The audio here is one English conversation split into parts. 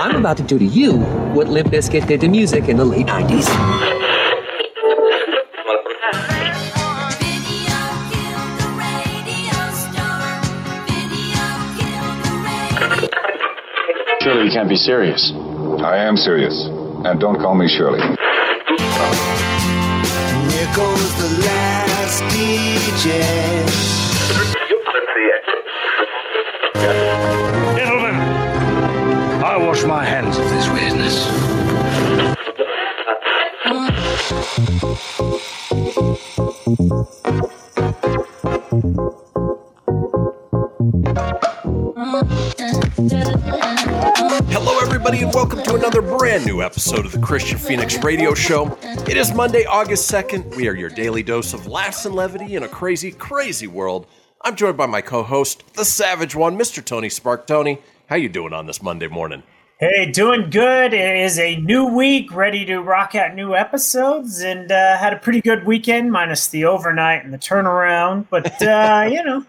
I'm about to do to you what Limp Bizkit did to music in the late 90s. Surely you can't be serious. I am serious. And don't call me Shirley. Here goes the last DJ. Gentlemen. I wash my hands of this weirdness. Hello, everybody, and welcome to another brand new episode of the Kristian Phenix Radio Show. It is Monday, August 2nd. We are your daily dose of laughs and levity in a crazy, crazy world. I'm joined by my co-host, the Savage One, Mr. Tony Spark. Tony, how you doing on this Monday morning? Hey, doing good. It is a new week, ready to rock out new episodes, and had a pretty good weekend, minus the overnight and the turnaround. But, you know,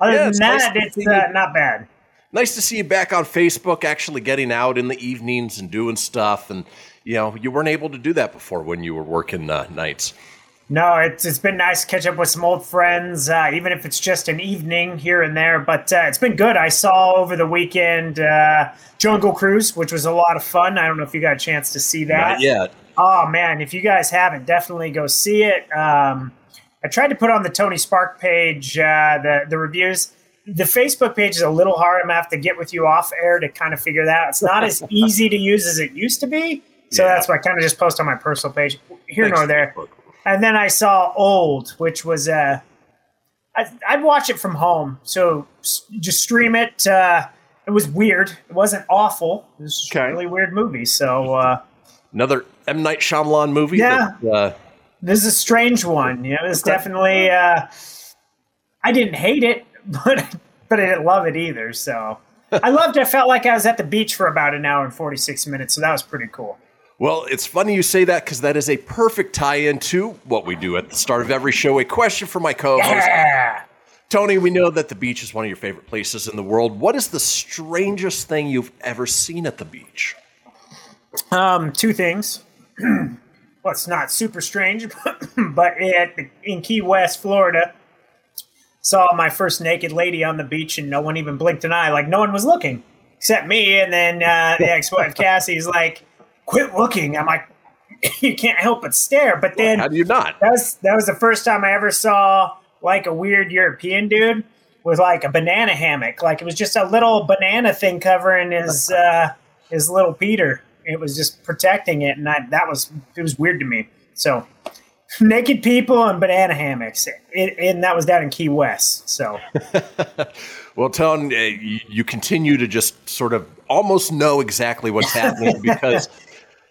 other than that, nice it's not bad. Nice to see you back on Facebook, actually getting out in the evenings and doing stuff. And, you know, you weren't able to do that before when you were working nights. No, it's been nice to catch up with some old friends, even if it's just an evening here and there. But it's been good. I saw over the weekend Jungle Cruise, which was a lot of fun. I don't know if you got a chance to see that. Not yet. Oh, man, if you guys haven't, definitely go see it. I tried to put on the Tony Spark page the reviews. The Facebook page is a little hard. I'm going to have to get with you off air to kind of figure that out. It's not as easy to use as it used to be. So that's why I kind of just post on my personal page. Here nor there. Facebook. And then I saw Old, which was I'd watch it from home, so just stream it. It was weird. It wasn't awful. It was a really weird movie. So another M. Night Shyamalan movie. Yeah, this is a strange one. You know, it's definitely. I didn't hate it, but I didn't love it either. So I loved it. I felt like I was at the beach for about an hour and 46 minutes. So that was pretty cool. Well, it's funny you say that because that is a perfect tie-in to what we do at the start of every show. A question for my co-host. Yeah! Tony, we know that the beach is one of your favorite places in the world. What is the strangest thing you've ever seen at the beach? Two things. Well, it's not super strange, but in Key West, Florida, saw my first naked lady on the beach and no one even blinked an eye. Like, no one was looking except me. And then the ex-wife, Cassie's like, "Quit looking." I'm like, you can't help but stare. But then, how do you not? That was the first time I ever saw like a weird European dude with like a banana hammock. Like it was just a little banana thing covering his little Peter. It was just protecting it, and it was weird to me. So naked people and banana hammocks, and that was down in Key West. So. Well, Tone, you continue to just sort of almost know exactly what's happening because.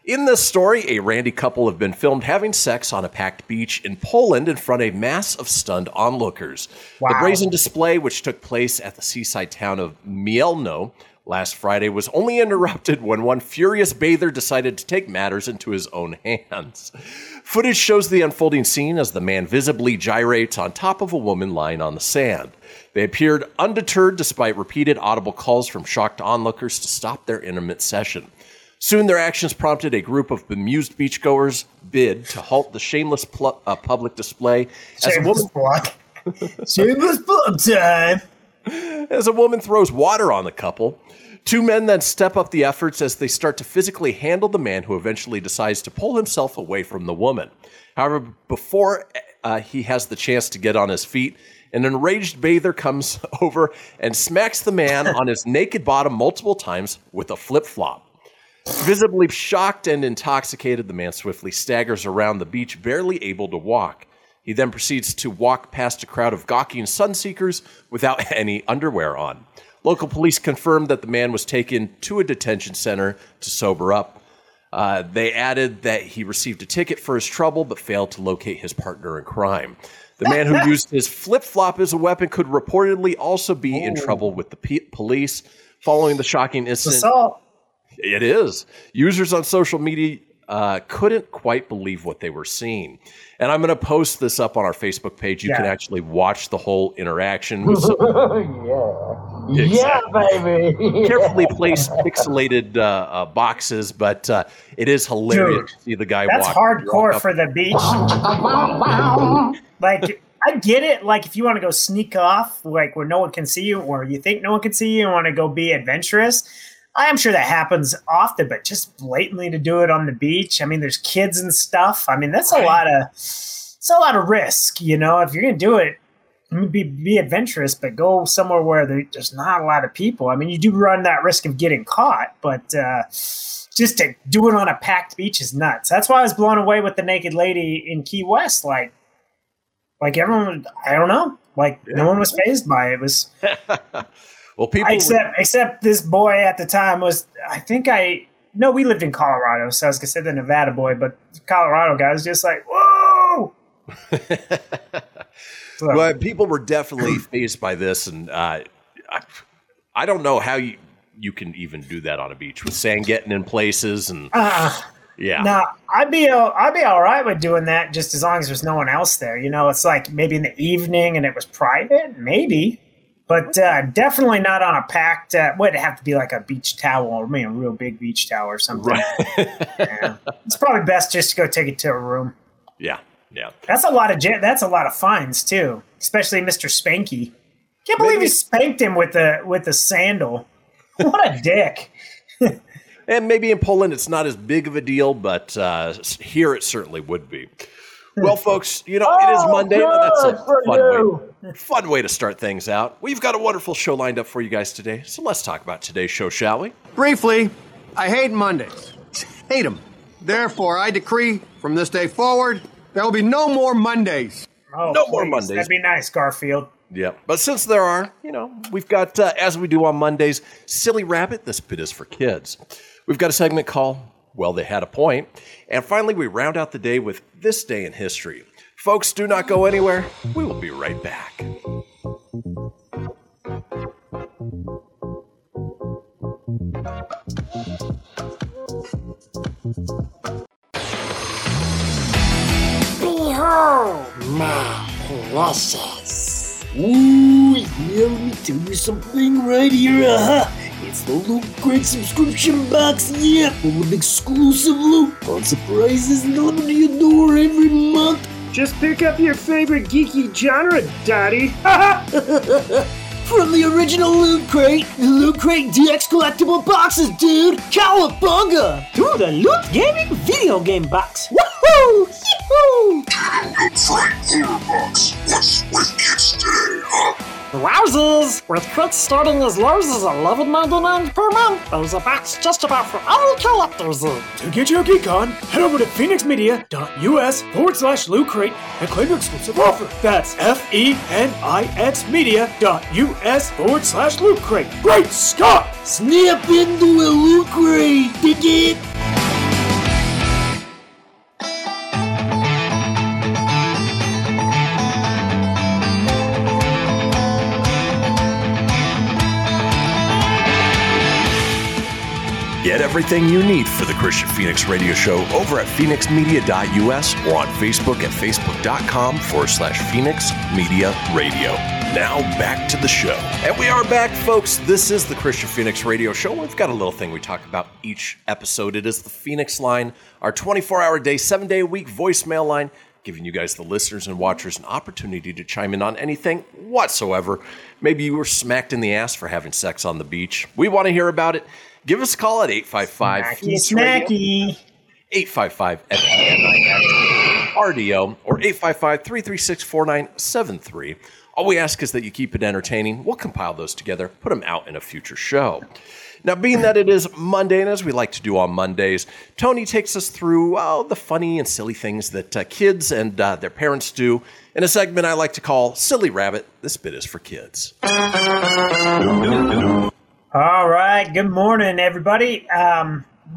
In this story, a randy couple have been filmed having sex on a packed beach in Poland in front of a mass of stunned onlookers. Wow. The brazen display, which took place at the seaside town of Mielno last Friday, was only interrupted when one furious bather decided to take matters into his own hands. Footage shows the unfolding scene as the man visibly gyrates on top of a woman lying on the sand. They appeared undeterred despite repeated audible calls from shocked onlookers to stop their intimate session. Soon, their actions prompted a group of bemused beachgoers bid to halt the shameless public display. Shameless plug time. As a woman throws water on the couple, two men then step up the efforts as they start to physically handle the man, who eventually decides to pull himself away from the woman. However, before he has the chance to get on his feet, an enraged bather comes over and smacks the man on his naked bottom multiple times with a flip-flop. Visibly shocked and intoxicated, the man swiftly staggers around the beach, barely able to walk. He then proceeds to walk past a crowd of gawking sunseekers without any underwear on. Local police confirmed that the man was taken to a detention center to sober up. They added that he received a ticket for his trouble, but failed to locate his partner in crime. The man who used his flip-flop as a weapon could reportedly also be in trouble with the police. Following the shocking incident, assault. It is. Users on social media couldn't quite believe what they were seeing. And I'm going to post this up on our Facebook page. You can actually watch the whole interaction. With baby. Carefully placed pixelated boxes, but it is hilarious to see the guy walk. That's hardcore for the beach. Like, I get it. Like, if you want to go sneak off, like where no one can see you, or you think no one can see you and want to go be adventurous, I am sure that happens often, but just blatantly to do it on the beach. I mean, there's kids and stuff. I mean, that's a lot of risk, you know. If you're going to do it, be adventurous, but go somewhere where there's not a lot of people. I mean, you do run that risk of getting caught, but just to do it on a packed beach is nuts. That's why I was blown away with the naked lady in Key West. Like everyone, I don't know. Like no one was fazed by it. It was. Well, people except this boy at the time was, we lived in Colorado, so I was going to say the Nevada boy, but the Colorado guy was just like, whoa! Well, people were definitely fazed by this, and I don't know how you can even do that on a beach with sand getting in places, and yeah. No, I'd be all right with doing that just as long as there's no one else there. You know, it's like maybe in the evening and it was private, maybe. But definitely not on a packed. Would have to be like a beach towel, or maybe a real big beach towel or something. Right. It's probably best just to go take it to a room. Yeah. That's a lot of fines too, especially Mr. Spanky. Can't believe he spanked him with a sandal. What a dick. And maybe in Poland it's not as big of a deal, but here it certainly would be. Well, folks, you know, it is Monday, and that's a fun way to start things out. We've got a wonderful show lined up for you guys today, so let's talk about today's show, shall we? Briefly, I hate Mondays. Hate them. Therefore, I decree from this day forward, there will be no more Mondays. Oh, no more Mondays. That'd be nice, Garfield. Yeah, but since there are, you know, we've got, as we do on Mondays, Silly Rabbit. This bit is for kids. We've got a segment called... Well, they had a point. And finally, we round out the day with This Day in History. Folks, do not go anywhere. We will be right back. Behold my process. Ooh, yeah, let me tell you something right here. It's the Loot Crate subscription box, full of exclusive loot, fun surprises delivered to your door every month. Just pick up your favorite geeky genre, Daddy. From the original Loot Crate, the Loot Crate DX collectible boxes, dude! Cowabunga! To the Loot Gaming video game box! Woohoo! Yee-hoo! To the Loot Crate hero box. What's with kids today, huh? Wowzers! With crates starting as low as $11.99 per month, there's a box just about for all collectors. To get your geek on, head over to phoenixmedia.us/loot crate and claim your exclusive offer. That's FENIXmedia.us/loot crate. Great Scott! Snap into a loot crate, dig it! Get everything you need for the Kristian Phenix Radio Show over at phoenixmedia.us or on Facebook at facebook.com/Phoenix Media Radio. Now back to the show. And we are back, folks. This is the Kristian Phenix Radio Show. We've got a little thing we talk about each episode. It is the Phoenix Line, our 24-hour day, 7-day-a-week voicemail line, giving you guys, the listeners and watchers, an opportunity to chime in on anything whatsoever. Maybe you were smacked in the ass for having sex on the beach. We want to hear about it. Give us a call at 855-Phoenix-RADIO, 855-FPNIX-RDO, or 855-336-4973. All we ask is that you keep it entertaining. We'll compile those together, put them out in a future show. Now, being that it is Monday, and as we like to do on Mondays, Tony takes us through the funny and silly things that kids and their parents do in a segment I like to call Silly Rabbit. This bit is for kids. All right. Good morning, everybody.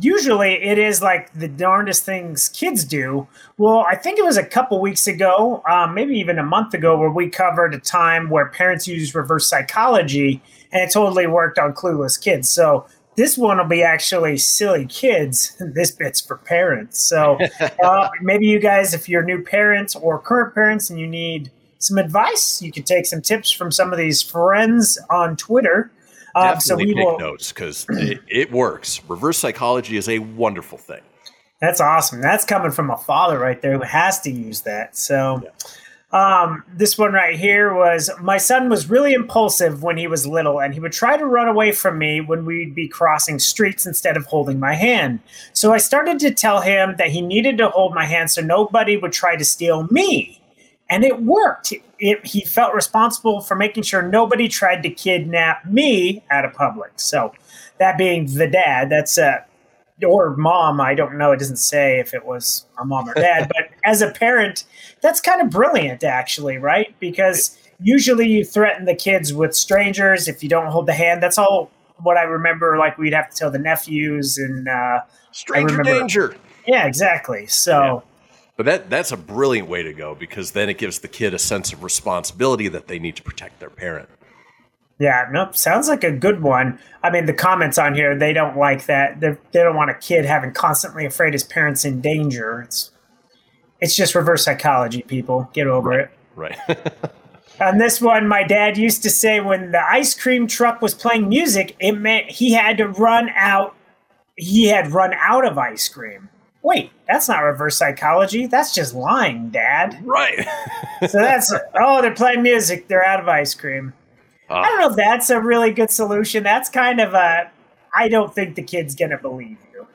Usually it is like the darndest things kids do. Well, I think it was a couple weeks ago, maybe even a month ago, where we covered a time where parents used reverse psychology, and it totally worked on clueless kids. So this one will be actually silly kids. This bit's for parents. So maybe you guys, if you're new parents or current parents and you need some advice, you can take some tips from some of these friends on Twitter. Definitely so take notes, because it works. Reverse psychology is a wonderful thing. That's awesome. That's coming from a father right there who has to use that. So yeah. This one right here was, my son was really impulsive when he was little, and he would try to run away from me when we'd be crossing streets instead of holding my hand. So I started to tell him that he needed to hold my hand so nobody would try to steal me. And it worked. He felt responsible for making sure nobody tried to kidnap me out of public. So that being the dad, that's or mom, I don't know. It doesn't say if it was a mom or dad. But as a parent, that's kind of brilliant, actually, right? Because usually you threaten the kids with strangers if you don't hold the hand. That's all what I remember. Like we'd have to tell the nephews and stranger danger. Yeah, exactly. So. Yeah. But that's a brilliant way to go, because then it gives the kid a sense of responsibility that they need to protect their parent. Yeah, nope. Sounds like a good one. I mean, the comments on here, they don't like that. They don't want a kid having constantly afraid his parents in danger. It's just reverse psychology, people. Get over it. Right. On this one, my dad used to say when the ice cream truck was playing music, it meant he had to run out. He had run out of ice cream. Wait, that's not reverse psychology. That's just lying, Dad. Right. So that's, they're playing music. They're out of ice cream. I don't know if that's a really good solution. That's kind of I don't think the kid's going to believe you.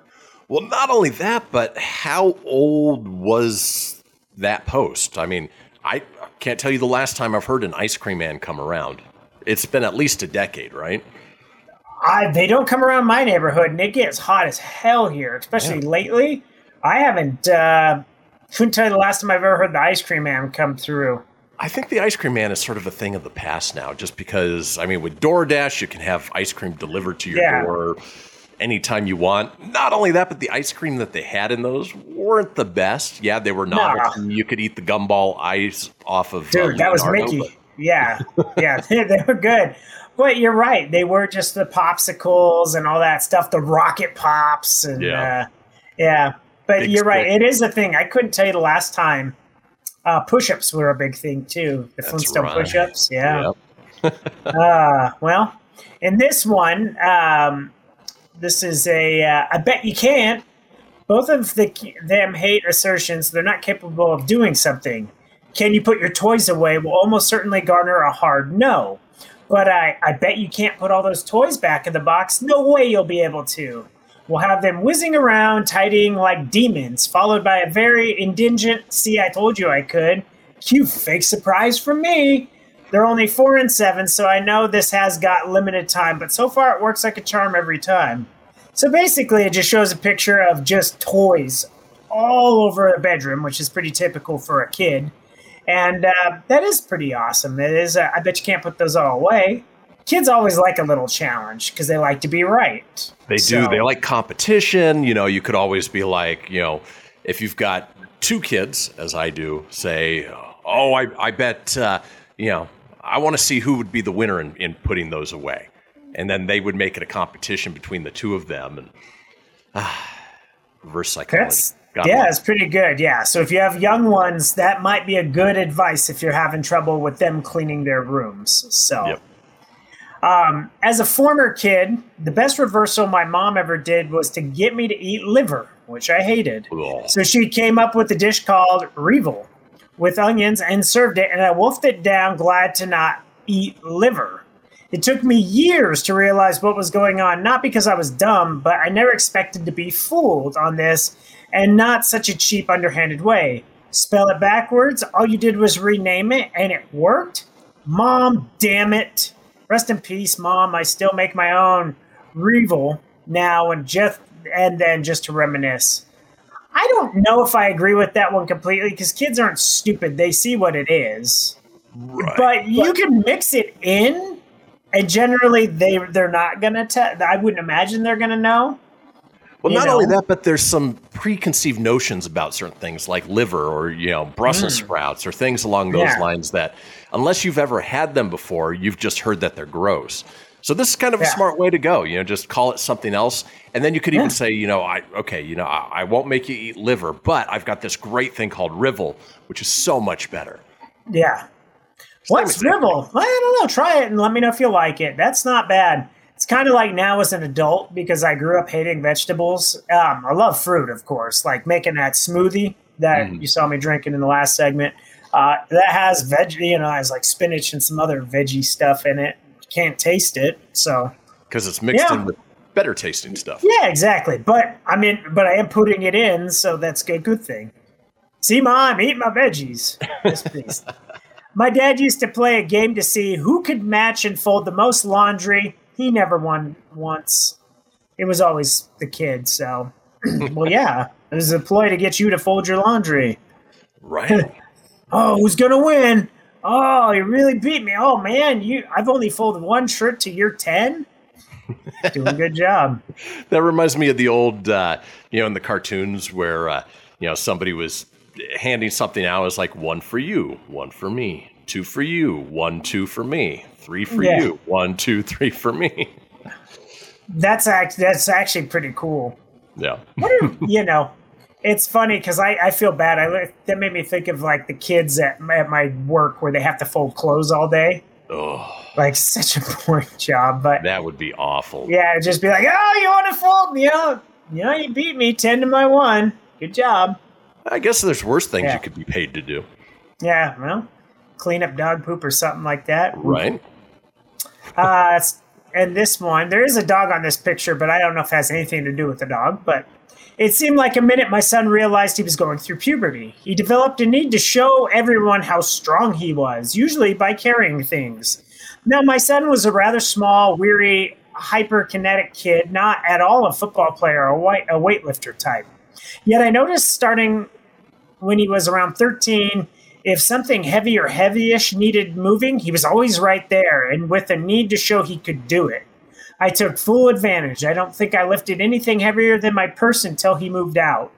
Well, not only that, but how old was that post? I mean, I can't tell you the last time I've heard an ice cream man come around. It's been at least a decade, right? They don't come around my neighborhood, and it gets hot as hell here, especially lately. I haven't, couldn't tell you the last time I've ever heard the ice cream man come through. I think the ice cream man is sort of a thing of the past now, just because, I mean, with DoorDash, you can have ice cream delivered to your door anytime you want. Not only that, but the ice cream that they had in those weren't the best. Yeah, they were novelty. No. You could eat the gumball ice off of. Dude, that was Mickey. But... Yeah, they were good. But you're right. They were just the popsicles and all that stuff, the rocket pops. And But big you're right. Stick. It is a thing. I couldn't tell you the last time. Push-ups were a big thing, too. The Flintstone push-ups. Yeah. Well, in this one, this is a I bet you can't. Both of them hate assertions. They're not capable of doing something. Can you put your toys away? Will almost certainly garner a hard no. But I bet you can't put all those toys back in the box. No way you'll be able to. We'll have them whizzing around, tidying like demons, followed by a very indignant, see, I told you I could. Cute fake surprise from me. They're only 4 and 7, so I know this has got limited time, but so far it works like a charm every time. So basically it just shows a picture of just toys all over a bedroom, which is pretty typical for a kid. And that is pretty awesome. It is. I bet you can't put those all away. Kids always like a little challenge because they like to be right. They do. They like competition. You know, you could always be like, you know, if you've got 2 kids, as I do, say, oh, I bet, you know, I want to see who would be the winner in putting those away. And then they would make it a competition between the 2 of them. And reverse psychology. It's pretty good. Yeah. So if you have young ones, that might be a good advice if you're having trouble with them cleaning their rooms. So. Yep. As a former kid, the best reversal my mom ever did was to get me to eat liver, which I hated. Ugh. So she came up with a dish called Revel with onions and served it, and I wolfed it down, glad to not eat liver. It took me years to realize what was going on, not because I was dumb, but I never expected to be fooled on this, and not such a cheap, underhanded way. Spell it backwards, all you did was rename it, and it worked? Mom, damn it. Rest in peace, Mom. I still make my own Revel now and then just to reminisce. I don't know if I agree with that one completely because kids aren't stupid. They see what it is. Right. But you can mix it in, and generally they're not going to tell. I wouldn't imagine they're going to know. Well, not only that, but there's some preconceived notions about certain things like liver or, Brussels sprouts or things along those lines that unless you've ever had them before, you've just heard that they're gross. So this is kind of a smart way to go, just call it something else. And then you could even say, I won't make you eat liver, but I've got this great thing called Rivel, which is so much better. Yeah. What's Rivel? I don't know. Try it and let me know if you like it. That's not bad. It's kind of like now as an adult, because I grew up hating vegetables. I love fruit, of course, like making that smoothie that you saw me drinking in the last segment. That has veggie, has like spinach and some other veggie stuff in it. Can't taste it, so because it's mixed in with better tasting stuff. Yeah, exactly. But I am putting it in, so that's a good thing. See, Mom, eat my veggies. Yes, please. My dad used to play a game to see who could match and fold the most laundry. He never won once. It was always the kid, so. Well, yeah. It was a ploy to get you to fold your laundry. Right. Oh, who's going to win? Oh, you really beat me. Oh, man, I've only folded one shirt to your 10? Doing a good job. That reminds me of the old, in the cartoons where, somebody was handing something out. It was like, one for you, one for me. Two for you, 1, 2 for me, three for you, 1, 2, 3 for me. That's actually pretty cool. Yeah. It's funny because I feel bad. That made me think of like the kids at my work where they have to fold clothes all day. Oh, like such a boring job. But that would be awful. Yeah, it'd just be like, oh, you want to fold? You beat me 10 to my 1. Good job. I guess there's worse things you could be paid to do. Yeah. Well. Clean up dog poop or something like that. Right. And this one, there is a dog on this picture, but I don't know if it has anything to do with the dog. But it seemed like a minute my son realized he was going through puberty. He developed a need to show everyone how strong he was, usually by carrying things. Now, my son was a rather small, weary, hyperkinetic kid, not at all a football player or a weightlifter type. Yet I noticed starting when he was around 13... if something heavy or heavy-ish needed moving, he was always right there and with a need to show he could do it. I took full advantage. I don't think I lifted anything heavier than my purse until he moved out.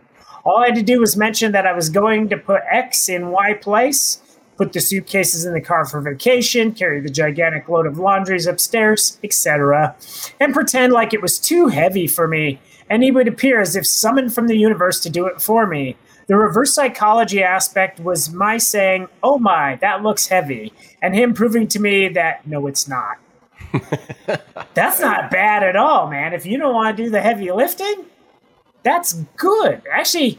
All I had to do was mention that I was going to put X in Y place, put the suitcases in the car for vacation, carry the gigantic load of laundries upstairs, etc., and pretend like it was too heavy for me, and he would appear as if summoned from the universe to do it for me. The reverse psychology aspect was my saying, oh my, that looks heavy, and him proving to me that, no, it's not. That's not bad at all, man. If you don't want to do the heavy lifting, that's good. Actually,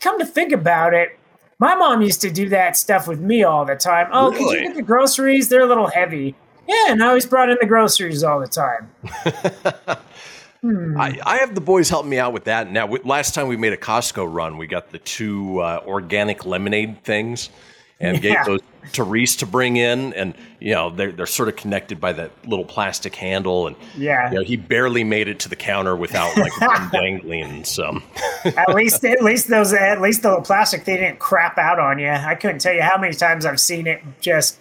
come to think about it, my mom used to do that stuff with me all the time. Oh, really? Could you get the groceries? They're a little heavy. Yeah, and I always brought in the groceries all the time. I have the boys helping me out with that. Now, last time we made a Costco run, we got the two organic lemonade things and gave those to Reese to bring in. And, they're sort of connected by that little plastic handle. And, he barely made it to the counter without, like, one dangling. So. At least the little plastic, they didn't crap out on you. I couldn't tell you how many times I've seen it just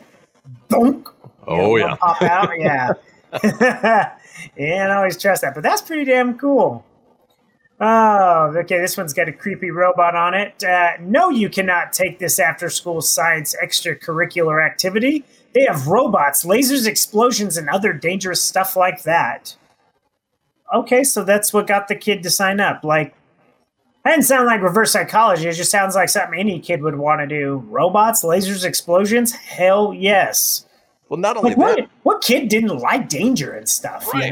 bonk. Oh, yeah. Pop out. Yeah. And I always trust that, but that's pretty damn cool. Oh, okay, this one's got a creepy robot on it. No, you cannot take this after-school science extracurricular activity. They have robots, lasers, explosions, and other dangerous stuff like that. Okay, so that's what got the kid to sign up. Like, that didn't sound like reverse psychology. It just sounds like something any kid would want to do. Robots, lasers, explosions? Hell yes. Well, not only that. What kid didn't like danger and stuff, right.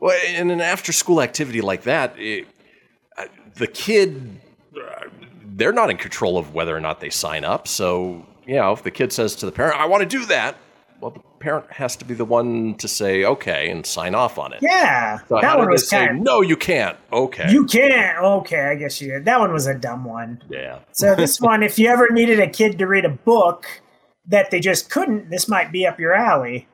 Well, in an after-school activity like that, the kid, they're not in control of whether or not they sign up. So, if the kid says to the parent, I want to do that, well, the parent has to be the one to say, okay, and sign off on it. Yeah. So that one was kind of, no, you can't. Okay. You can't. Okay, I guess you did. That one was a dumb one. Yeah. So this one, if you ever needed a kid to read a book that they just couldn't, this might be up your alley.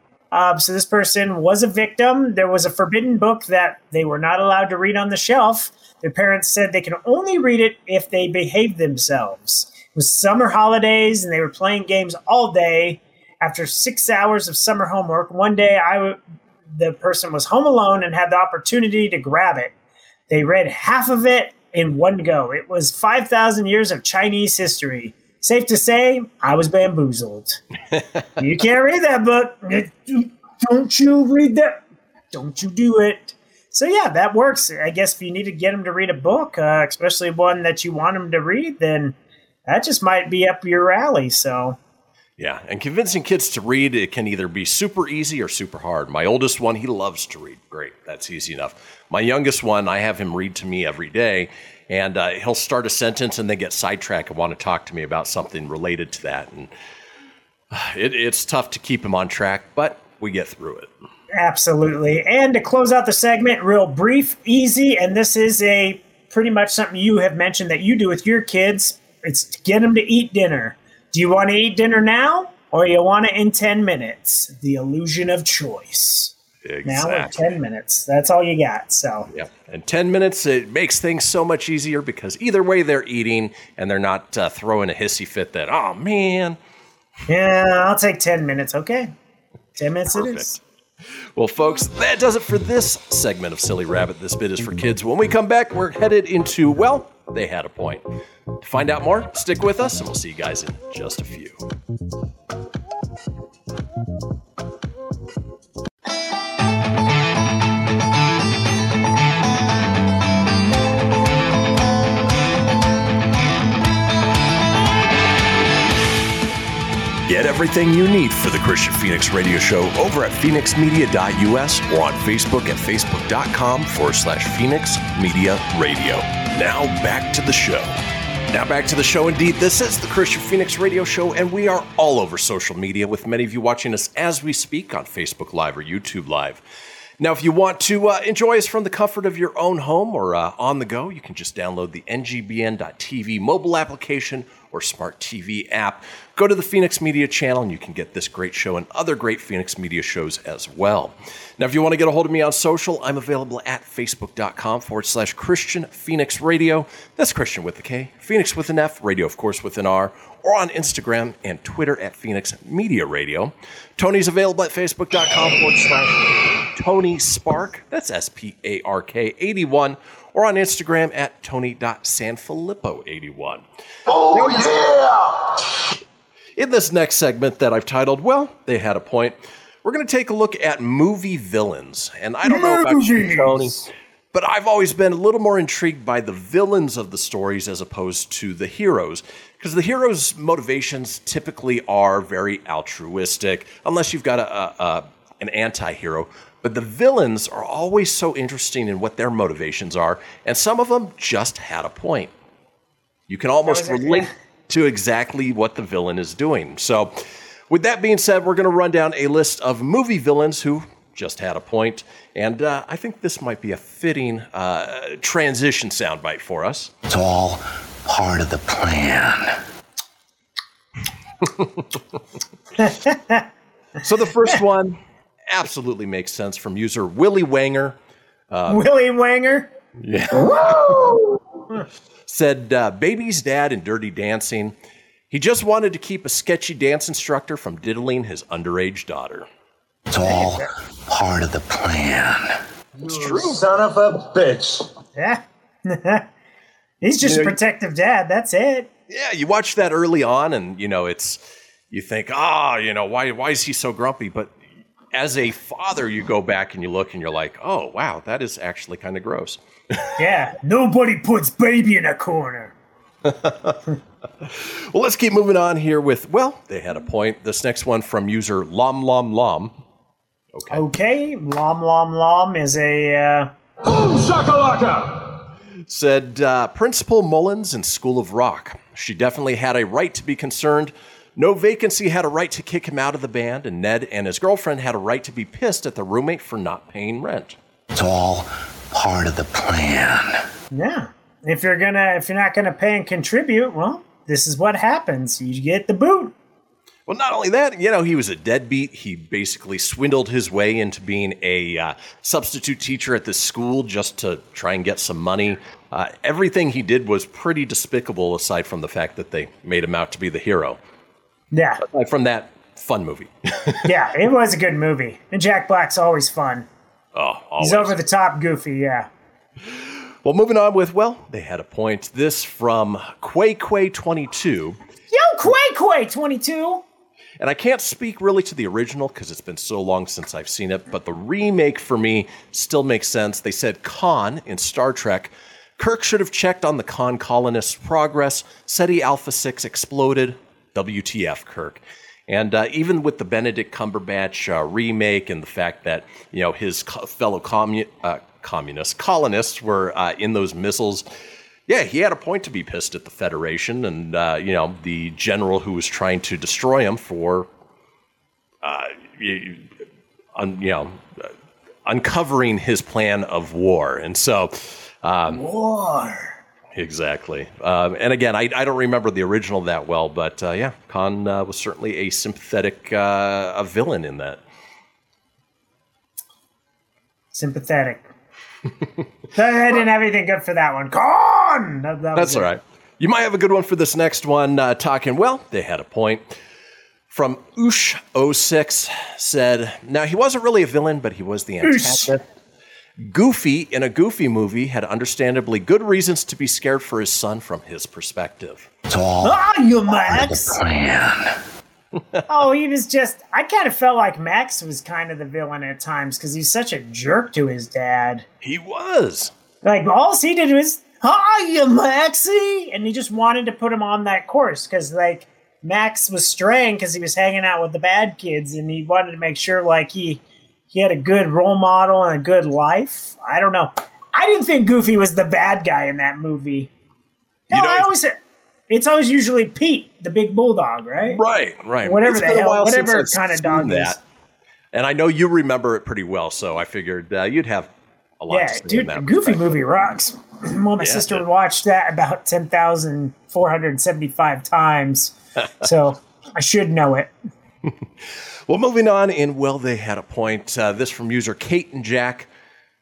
So this person was a victim. There was a forbidden book that they were not allowed to read on the shelf. Their parents said they can only read it if they behaved themselves. It was summer holidays, and they were playing games all day. After 6 hours of summer homework, one day the person was home alone and had the opportunity to grab it. They read half of it in one go. It was 5,000 years of Chinese history. Safe to say, I was bamboozled. You can't read that book. Don't you read that? Don't you do it? So yeah, that works. I guess if you need to get them to read a book, especially one that you want them to read, then that just might be up your alley. So yeah, and convincing kids to read, it can either be super easy or super hard. My oldest one, he loves to read. Great, that's easy enough. My youngest one, I have him read to me every day. And he'll start a sentence and then get sidetracked and want to talk to me about something related to that. And it's tough to keep him on track, but we get through it. Absolutely. And to close out the segment, real brief, easy, and this is a pretty much something you have mentioned that you do with your kids. It's to get them to eat dinner. Do you want to eat dinner now or you want it in 10 minutes? The illusion of choice. Exactly. Now in 10 minutes. That's all you got. So yeah, in 10 minutes, it makes things so much easier because either way they're eating and they're not throwing a hissy fit that, oh, man. Yeah, I'll take 10 minutes. Okay. 10 minutes it is. Well, folks, that does it for this segment of Silly Rabbit. This bit is for kids. When we come back, we're headed into, well, they had a point. To find out more, stick with us, and we'll see you guys in just a few. Get everything you need for the Kristian Phenix Radio Show over at phoenixmedia.us or on Facebook at facebook.com/Phoenix Media Radio. Now back to the show indeed. This is the Kristian Phenix Radio Show, and we are all over social media with many of you watching us as we speak on Facebook Live or YouTube Live. Now, if you want to enjoy us from the comfort of your own home or on the go, you can just download the ngbn.tv mobile application or smart TV app. Go to the Phoenix Media channel, and you can get this great show and other great Phoenix Media shows as well. Now, if you want to get a hold of me on social, I'm available at facebook.com/Kristian Phenix Radio. That's Kristian with a K, Phoenix with an F, radio, of course, with an R, or on Instagram and Twitter at Phoenix Media Radio. Tony's available at facebook.com/Tony Spark, that's S-P-A-R-K 81, or on Instagram at tony.sanfilippo81. Oh, yeah! In this next segment that I've titled, well, they had a point, we're going to take a look at movie villains. And I don't know about you, Tony, but I've always been a little more intrigued by the villains of the stories as opposed to the heroes, because the heroes' motivations typically are very altruistic, unless you've got an anti-hero. But the villains are always so interesting in what their motivations are, and some of them just had a point. You can almost relate to exactly what the villain is doing. So with that being said, we're going to run down a list of movie villains who just had a point, and I think this might be a fitting transition soundbite for us. It's all part of the plan. So the first one absolutely makes sense from user Willie Wanger. Willie Wanger? Yeah. Said, baby's dad in Dirty Dancing, he just wanted to keep a sketchy dance instructor from diddling his underage daughter. It's all part of the plan. It's true. Son of a bitch. Yeah. He's just a protective dad. That's it. Yeah, you watch that early on and, you think, why is he so grumpy? But as a father, you go back and you look and you're like, oh, wow, that is actually kind of gross. Yeah, nobody puts baby in a corner. Well, let's keep moving on here with, well, they had a point. This next one from user Lom Lom Lom. Okay, Lom Lom Lom is a... Boom shakalaka! Said Principal Mullins in School of Rock. She definitely had a right to be concerned. No Vacancy had a right to kick him out of the band, and Ned and his girlfriend had a right to be pissed at the roommate for not paying rent. It's all part of the plan. Yeah. If you're not gonna pay and contribute, well, this is what happens. You get the boot. Well, not only that, you know, he was a deadbeat. He basically swindled his way into being a substitute teacher at this school just to try and get some money. Everything he did was pretty despicable, aside from the fact that they made him out to be the hero. Yeah. Aside from that, fun movie. Yeah, it was a good movie. And Jack Black's always fun. Oh, always. He's over the top goofy, yeah. Well, moving on with, well, they had a point. This from Quay22. Yo, Quay22! And I can't speak really to the original because it's been so long since I've seen it, but the remake for me still makes sense. They said Khan in Star Trek. Kirk should have checked on the Khan colonists' progress. SETI Alpha 6 exploded. WTF, Kirk. And even with the Benedict Cumberbatch remake and the fact that, you know, his fellow colonists were in those missiles, yeah, he had a point to be pissed at the Federation and, you know, the general who was trying to destroy him for, uncovering his plan of war. And so... war. Exactly. And again, I don't remember the original that well, but yeah, Khan was certainly a sympathetic a villain in that. Sympathetic. I didn't have anything good for that one. Khan! That's all right. You might have a good one for this next one. Talking, well, they had a point. From Oosh06 said, now he wasn't really a villain, but he was the antagonist. Oosh. Goofy in A Goofy Movie had understandably good reasons to be scared for his son from his perspective. Oh, you Max! Oh, he was just... I kind of felt like Max was kind of the villain at times because he's such a jerk to his dad. He was. Like, all he did was, oh, you Maxie! And he just wanted to put him on that course because, like, Max was straying because he was hanging out with the bad kids and he wanted to make sure, like, he had a good role model and a good life. I don't know. I didn't think Goofy was the bad guy in that movie. No, you know, it's always usually Pete, the big bulldog, right? Right. Whatever the hell, whatever kind of dog that is. And I know you remember it pretty well, so I figured you'd have a lot to say. Yeah, dude, that Goofy movie rocks. Well, my sister watched that about 10,475 times, so I should know it. Well, moving on in, well, they had a point. This from user Kate and Jack.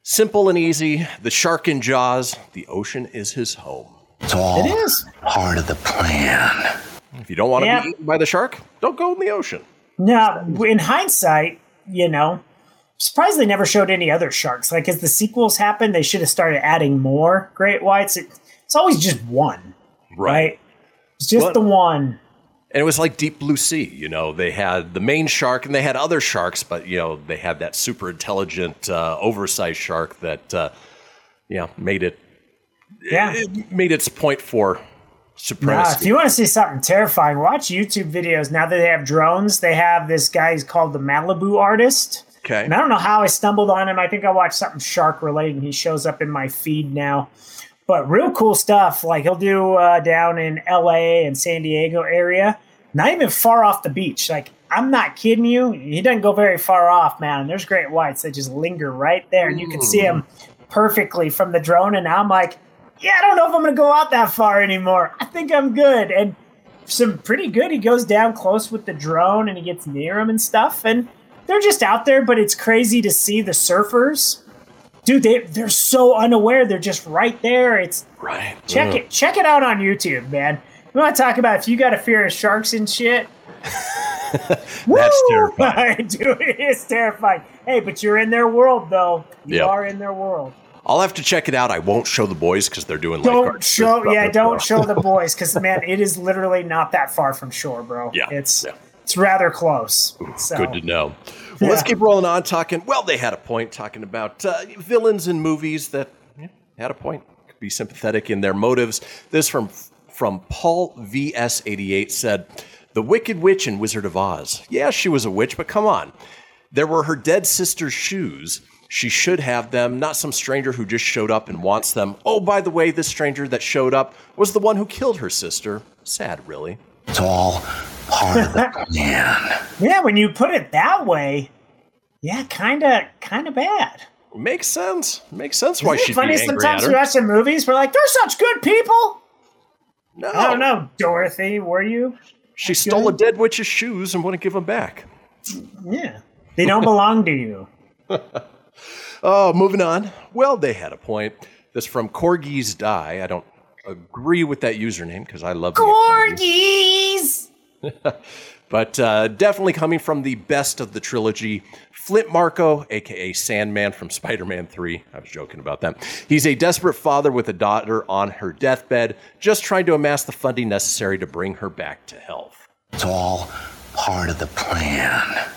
Simple and easy. The shark in Jaws. The ocean is his home. It's all part of the plan. If you don't want to be eaten by the shark, don't go in the ocean. Now, in hindsight, you know, I'm surprised they never showed any other sharks. Like, as the sequels happened, they should have started adding more great whites. It's always just one. Right? It's just the one. And it was like Deep Blue Sea, you know, they had the main shark and they had other sharks, but, you know, they had that super intelligent, oversized shark that, it made its point for supremacy. If you want to see something terrifying, watch YouTube videos. Now that they have drones, they have this guy who's called the Malibu Artist. Okay. And I don't know how I stumbled on him. I think I watched something shark related and he shows up in my feed now. But real cool stuff, like he'll do down in L.A. and San Diego area, not even far off the beach. Like, I'm not kidding you. He doesn't go very far off, man. And there's great whites that just linger right there. And you can see them perfectly from the drone. And I'm like, I don't know if I'm going to go out that far anymore. I think I'm good. And some pretty good. He goes down close with the drone and he gets near him and stuff. And they're just out there, but it's crazy to see the surfers. Dude, they're so unaware. They're just right there. It's right. Check it out on YouTube, man. You want to talk about if you got a fear of sharks and shit? That's terrifying. Dude, it is terrifying. Hey, but you're in their world, though. You are in their world. I'll have to check it out. I won't show the boys because they're doing don't show the boys because, man, it is literally not that far from shore, bro. Yeah, it's rather close. Ooh, so. Good to know. Well, let's keep rolling on talking. Well, they had a point talking about villains in movies that had a point. Could be sympathetic in their motives. This from Paul VS88 said, the Wicked Witch in Wizard of Oz. Yeah, she was a witch, but come on. There were her dead sister's shoes. She should have them, not some stranger who just showed up and wants them. Oh, by the way, this stranger that showed up was the one who killed her sister. Sad, really. It's all part of the plan. Yeah, when you put it that way, kind of bad. Makes sense why she'd be angry at her. Isn't it funny sometimes we watch the movies, we're like, they're such good people? No. I don't know, Dorothy, were you? She stole a dead witch's shoes and wouldn't give them back. Yeah. They don't belong to you. Oh, moving on. Well, they had a point. This from Corgis Die. I don't agree with that username because I love Corgis. But definitely coming from the best of the trilogy, Flint Marko, a.k.a. Sandman from Spider-Man 3. I was joking about that. He's a desperate father with a daughter on her deathbed, just trying to amass the funding necessary to bring her back to health. It's all part of the plan.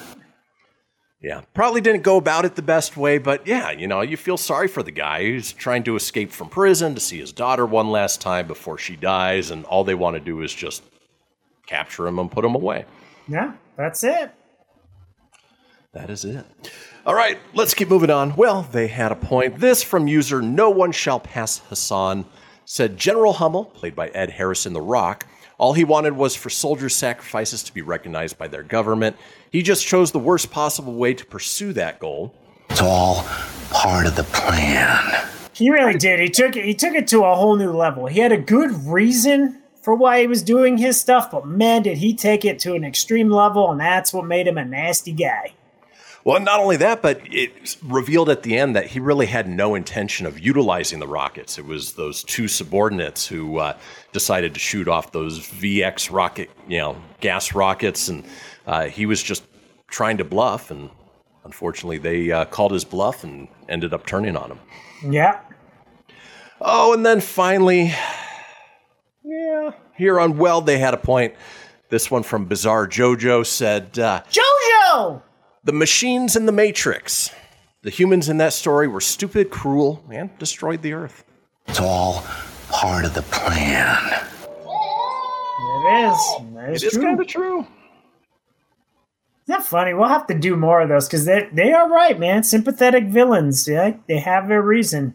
Yeah, probably didn't go about it the best way, but yeah, you know, you feel sorry for the guy who's trying to escape from prison to see his daughter one last time before she dies, and all they want to do is just capture him and put him away. Yeah, that's it. That is it. All right, let's keep moving on. Well, they had a point. This from user No One Shall Pass Hassan said General Hummel, played by Ed Harris in The Rock, all he wanted was for soldiers' sacrifices to be recognized by their government. He just chose the worst possible way to pursue that goal. It's all part of the plan. He really did. He took it to a whole new level. He had a good reason for why he was doing his stuff, but man, did he take it to an extreme level, and that's what made him a nasty guy. Well, not only that, but it revealed at the end that he really had no intention of utilizing the rockets. It was those two subordinates who decided to shoot off those VX rocket, gas rockets, and he was just trying to bluff, and unfortunately they called his bluff and ended up turning on him. Yeah. Oh, and then finally, here on Weld, they had a point. This one from Bizarre Jojo said... Jojo! The machines in The Matrix. The humans in that story were stupid, cruel, and destroyed the Earth. It's all part of the plan. It is. It is kind of true. Isn't that funny? We'll have to do more of those, because they are right, man. Sympathetic villains. Yeah, they have their reason.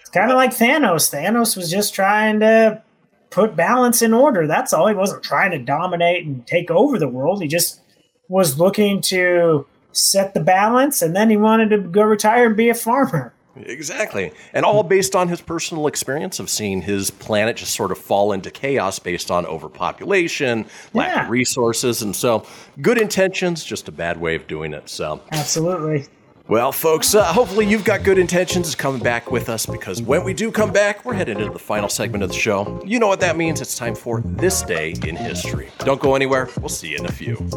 It's kind of like Thanos. Thanos was just trying to put balance in order. That's all. He wasn't trying to dominate and take over the world. He just... was looking to set the balance, and then he wanted to go retire and be a farmer. Exactly. And all based on his personal experience of seeing his planet just sort of fall into chaos based on overpopulation, lack of resources. And so good intentions, just a bad way of doing it. So absolutely. Well, folks, hopefully you've got good intentions coming back with us, because when we do come back, we're headed into the final segment of the show. You know what that means. It's time for This Day in History. Don't go anywhere. We'll see you in a few.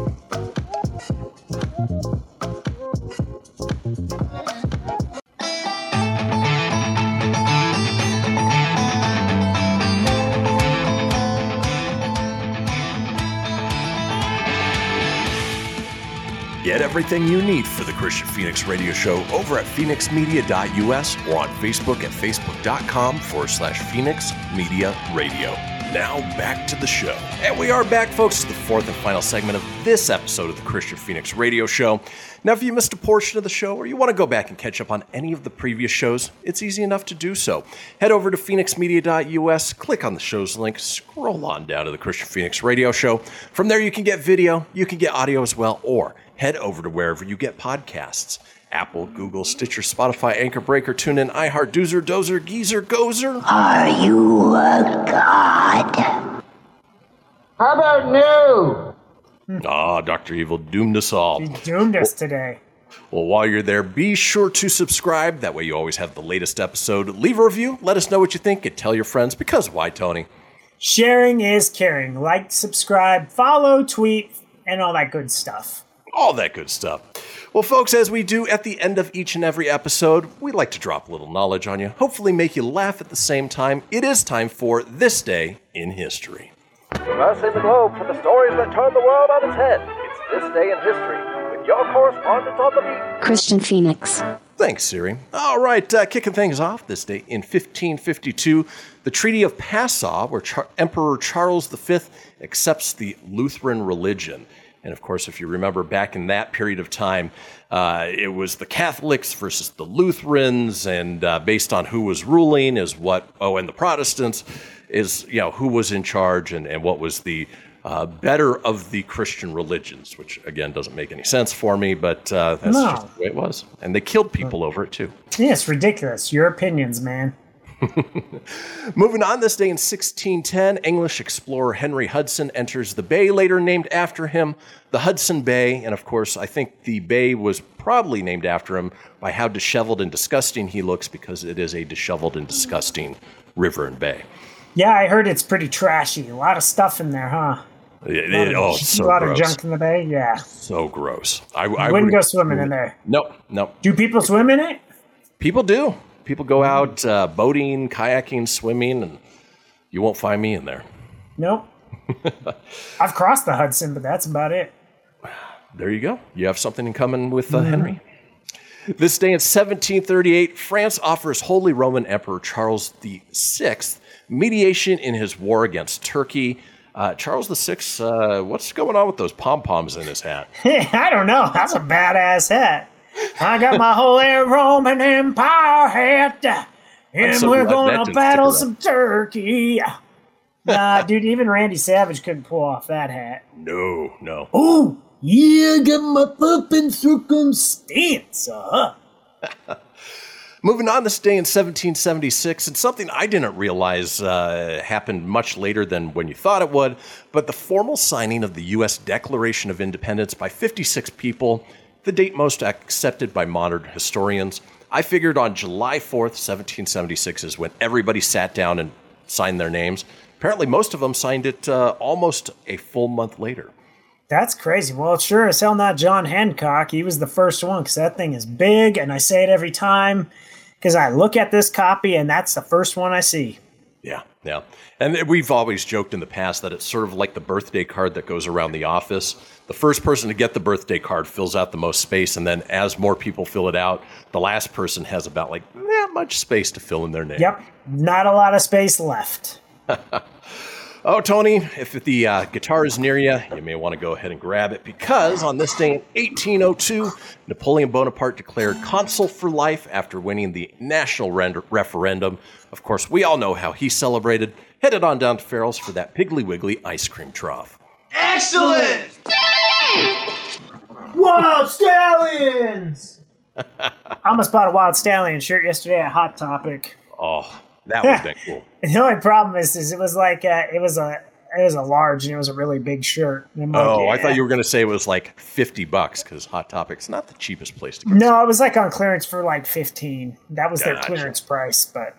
Get everything you need for the Kristian Phenix Radio Show over at phoenixmedia.us or on Facebook at facebook.com/Phoenix Media Radio. Now back to the show. And we are back, folks, to the fourth and final segment of this episode of the Kristian Phenix Radio Show. Now, if you missed a portion of the show or you want to go back and catch up on any of the previous shows, it's easy enough to do so. Head over to phoenixmedia.us, click on the show's link, scroll on down to the Kristian Phenix Radio Show. From there, you can get video, you can get audio as well, or head over to wherever you get podcasts. Apple, Google, Stitcher, Spotify, Anchor, Breaker, TuneIn, iHeart, Doozer, Dozer, Geezer, Gozer. Are you a god? How about new? Ah, Dr. Evil doomed us all. He doomed us today. Well, while you're there, be sure to subscribe. That way you always have the latest episode. Leave a review. Let us know what you think and tell your friends, because why, Tony? Sharing is caring. Like, subscribe, follow, tweet, and all that good stuff. All that good stuff. Well, folks, as we do at the end of each and every episode, we like to drop a little knowledge on you, hopefully make you laugh at the same time. It is time for This Day in History. Traversing the globe for the stories that turn the world on its head, it's This Day in History with your correspondent on the beat, Kristian Phenix. Thanks, Siri. All right, kicking things off this day in 1552, the Treaty of Passau, where Emperor Charles V accepts the Lutheran religion. And, of course, if you remember back in that period of time, it was the Catholics versus the Lutherans, and based on who was ruling is what, and the Protestants is, who was in charge and what was the better of the Christian religions, which, again, doesn't make any sense for me, but that's just the way it was. And they killed people over it, too. Yeah, it's ridiculous. Your opinions, man. Moving on, this day in 1610, English explorer Henry Hudson enters the bay later named after him, the Hudson Bay. And of course, I think the bay was probably named after him by how disheveled and disgusting he looks, because it is a disheveled and disgusting river and bay. Yeah, I heard it's pretty trashy. A lot of stuff in there, huh? It's so gross. Of junk in the bay, yeah. So gross. I wouldn't go swimming in there. Nope. Do people swim in it? People do. People go out boating, kayaking, swimming, and you won't find me in there. Nope. I've crossed the Hudson, but that's about it. There you go. You have something in common with Henry. This day in 1738, France offers Holy Roman Emperor Charles VI mediation in his war against Turkey. Charles VI, what's going on with those pom-poms in his hat? I don't know. That's a badass hat. I got my whole Roman Empire hat, and so we're going to battle some Turkey. Nah, dude, even Randy Savage couldn't pull off that hat. No. Oh, yeah, I got my pumping circumstance. Moving on, this day in 1776, and something I didn't realize happened much later than when you thought it would, but the formal signing of the U.S. Declaration of Independence by 56 people, the date most accepted by modern historians. I figured on July 4th, 1776 is when everybody sat down and signed their names. Apparently, most of them signed it almost a full month later. That's crazy. Well, it's sure as hell not John Hancock. He was the first one, because that thing is big, and I say it every time, because I look at this copy, and that's the first one I see. Yeah. And we've always joked in the past that it's sort of like the birthday card that goes around the office. The first person to get the birthday card fills out the most space, and then as more people fill it out, the last person has about like that much space to fill in their name. Yep, not a lot of space left. Oh, Tony, if the guitar is near you, you may want to go ahead and grab it, because on this day in 1802, Napoleon Bonaparte declared consul for life after winning the national referendum. Of course, we all know how he celebrated. Headed on down to Farrell's for that Piggly Wiggly ice cream trough. Excellent! Wild Stallions! I almost bought a Wild Stallion shirt yesterday at Hot Topic. Oh, that would have been cool. The only problem is it was like it was a large, and it was a really big shirt. I thought you were going to say it was like $50 because Hot Topic's not the cheapest place to go. No, it was like on clearance for like $15. That was their clearance price. But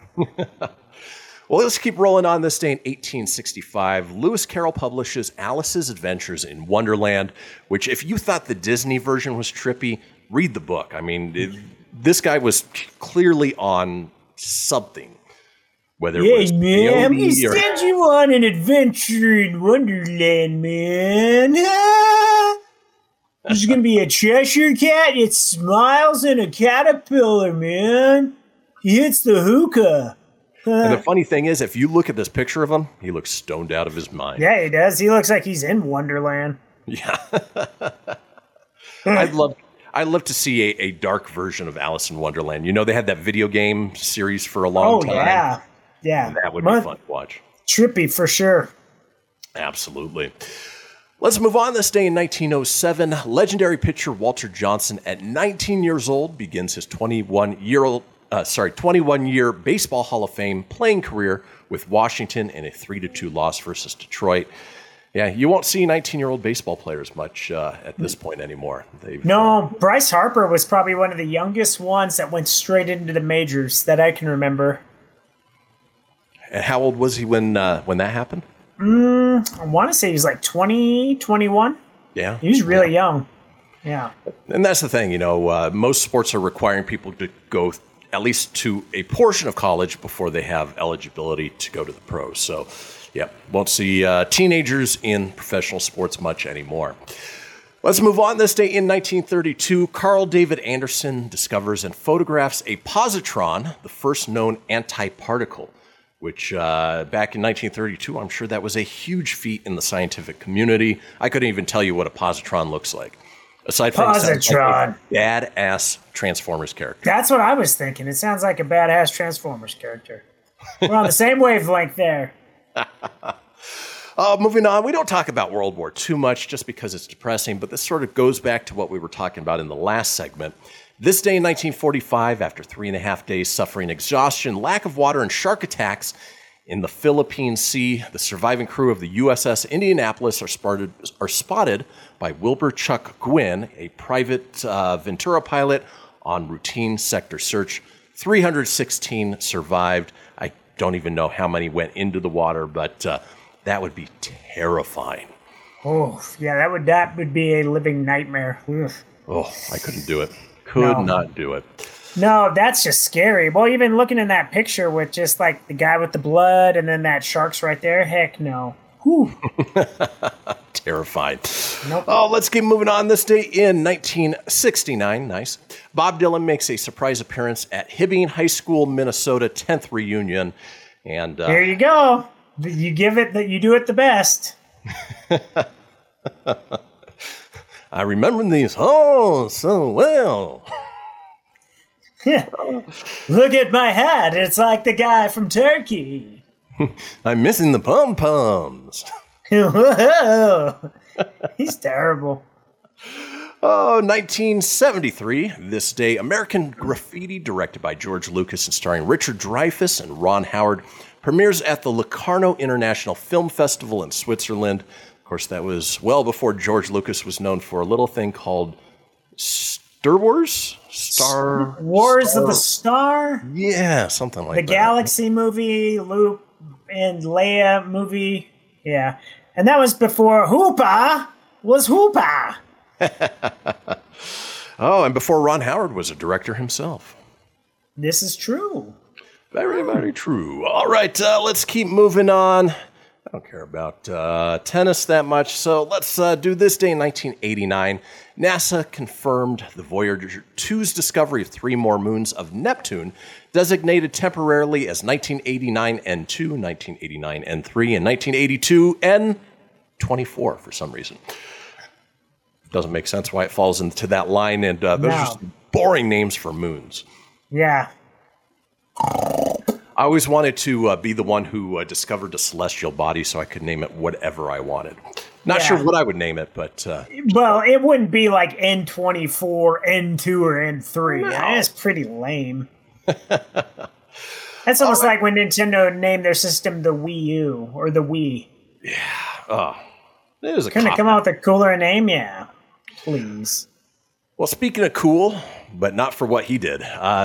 well, let's keep rolling on. This day in 1865, Lewis Carroll publishes Alice's Adventures in Wonderland, which if you thought the Disney version was trippy, read the book. I mean, this guy was clearly on something. Whether it was man, I'm going to send you on an adventure in Wonderland, man. There's going to be a Cheshire cat. It smiles and a caterpillar, man. He hits the hookah. And the funny thing is, if you look at this picture of him, he looks stoned out of his mind. Yeah, he does. He looks like he's in Wonderland. Yeah. I'd love to see a dark version of Alice in Wonderland. You know, they had that video game series for a long time. Oh, yeah. Yeah, and that would be fun to watch. Trippy for sure. Absolutely. Let's move on. This day in 1907, legendary pitcher Walter Johnson, at 19 years old, begins his 21-year Baseball Hall of Fame playing career with Washington in a 3-2 loss versus Detroit. Yeah, you won't see 19-year-old baseball players much at this point anymore. Bryce Harper was probably one of the youngest ones that went straight into the majors that I can remember. And how old was he when that happened? I want to say he was like 20, 21. Yeah. He was really young. Yeah. And that's the thing, you know, most sports are requiring people to go at least to a portion of college before they have eligibility to go to the pros. So, yeah, won't see teenagers in professional sports much anymore. Let's move on. This day in 1932, Carl David Anderson discovers and photographs a positron, the first known antiparticle, which back in 1932, I'm sure that was a huge feat in the scientific community. I couldn't even tell you what a positron looks like. Aside from positron, like a badass Transformers character. That's what I was thinking. It sounds like a badass Transformers character. We're on the same wavelength there. Moving on, we don't talk about World War II much just because it's depressing, but this sort of goes back to what we were talking about in the last segment. This day in 1945, after 3.5 days suffering exhaustion, lack of water, and shark attacks in the Philippine Sea, the surviving crew of the USS Indianapolis are spotted by Wilbur Chuck Gwynn, a private Ventura pilot, on routine sector search. 316 survived. I don't even know how many went into the water, but that would be terrifying. Oh, yeah, that would be a living nightmare. Ugh. Oh, I couldn't do it. Could not do it. No, that's just scary. Well, even looking in that picture with just like the guy with the blood and then that shark's right there, heck no. Whew. Terrified. Nope. Oh, let's keep moving on. This day in 1969, nice, Bob Dylan makes a surprise appearance at Hibbing High School, Minnesota 10th reunion. And there you go. You give it that you do it the best. I remember these so well. Yeah. Look at my hat. It's like the guy from Turkey. I'm missing the pom-poms. He's terrible. Oh, 1973, this day, American Graffiti, directed by George Lucas and starring Richard Dreyfuss and Ron Howard, premieres at the Locarno International Film Festival in Switzerland. Of course, that was well before George Lucas was known for a little thing called Star Wars of the Star? Yeah, something like that. The Galaxy movie, Luke and Leia movie. Yeah. And that was before Hoopa was Hoopa. Oh, and before Ron Howard was a director himself. This is true. Very, very true. All right, let's keep moving on. I don't care about tennis that much, so let's do this day in 1989. NASA confirmed the Voyager 2's discovery of three more moons of Neptune, designated temporarily as 1989 N2, 1989 N3, and 1982 N24 for some reason. Doesn't make sense why it falls into that line, and those are just boring names for moons. Yeah. I always wanted to be the one who discovered a celestial body so I could name it whatever I wanted. Not sure what I would name it, but... well, it wouldn't be like N24, N2, or N3. No. That's pretty lame. That's almost like when Nintendo named their system the Wii U or the Wii. Yeah. Oh, couldn't have come out with a cooler name? Yeah. Please. Well, speaking of cool... but not for what he did.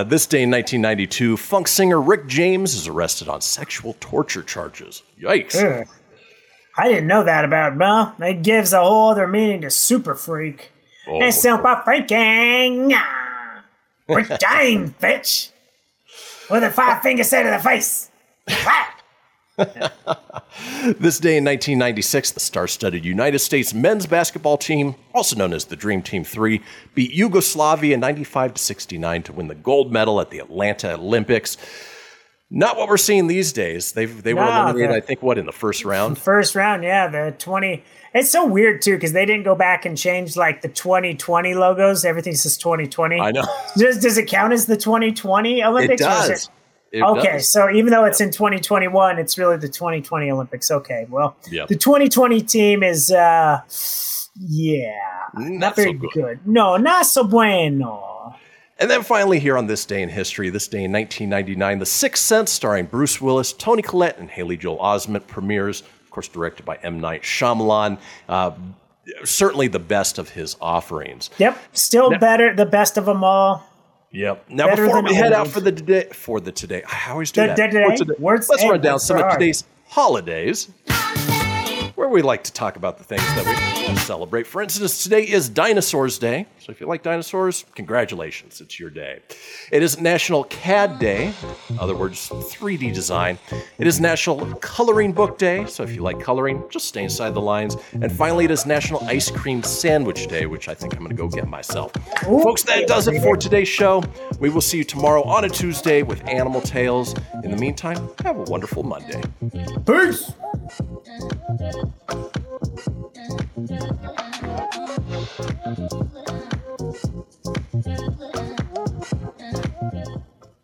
This day in 1992, funk singer Rick James is arrested on sexual torture charges. Yikes. Ugh. I didn't know that about him. Well, it gives a whole other meaning to super freak. Oh. And super freaking. Rick James, bitch. With a five-finger set to the face. This day in 1996, the star-studded United States men's basketball team, also known as the Dream Team 3, beat Yugoslavia 95-69 to win the gold medal at the Atlanta Olympics. Not what we're seeing these days. They were eliminated, I think, in the first round? First round, yeah, the 20. It's so weird, too, because they didn't go back and change, like, the 2020 logos. Everything says 2020. I know. Does it count as the 2020 Olympics? It does. It does. So even though it's in 2021, it's really the 2020 Olympics. Okay, well, the 2020 team is, not very so good. No, not so bueno. And then finally here on this day in history, this day in 1999, The Sixth Sense, starring Bruce Willis, Toni Collette, and Haley Joel Osment, premieres, of course, directed by M. Night Shyamalan. Certainly the best of his offerings. Yep, better, the best of them all. Yep. Now, before we head out for the today, I always do that. Let's run down some of today's holidays, where we like to talk about the things that we celebrate. For instance, today is Dinosaurs Day. So if you like dinosaurs, congratulations, it's your day. It is National CAD Day, in other words, 3D design. It is National Coloring Book Day. So if you like coloring, just stay inside the lines. And finally, it is National Ice Cream Sandwich Day, which I think I'm going to go get myself. Ooh, folks, that does it for today's show. We will see you tomorrow on a Tuesday with Animal Tales. In the meantime, have a wonderful Monday. Peace!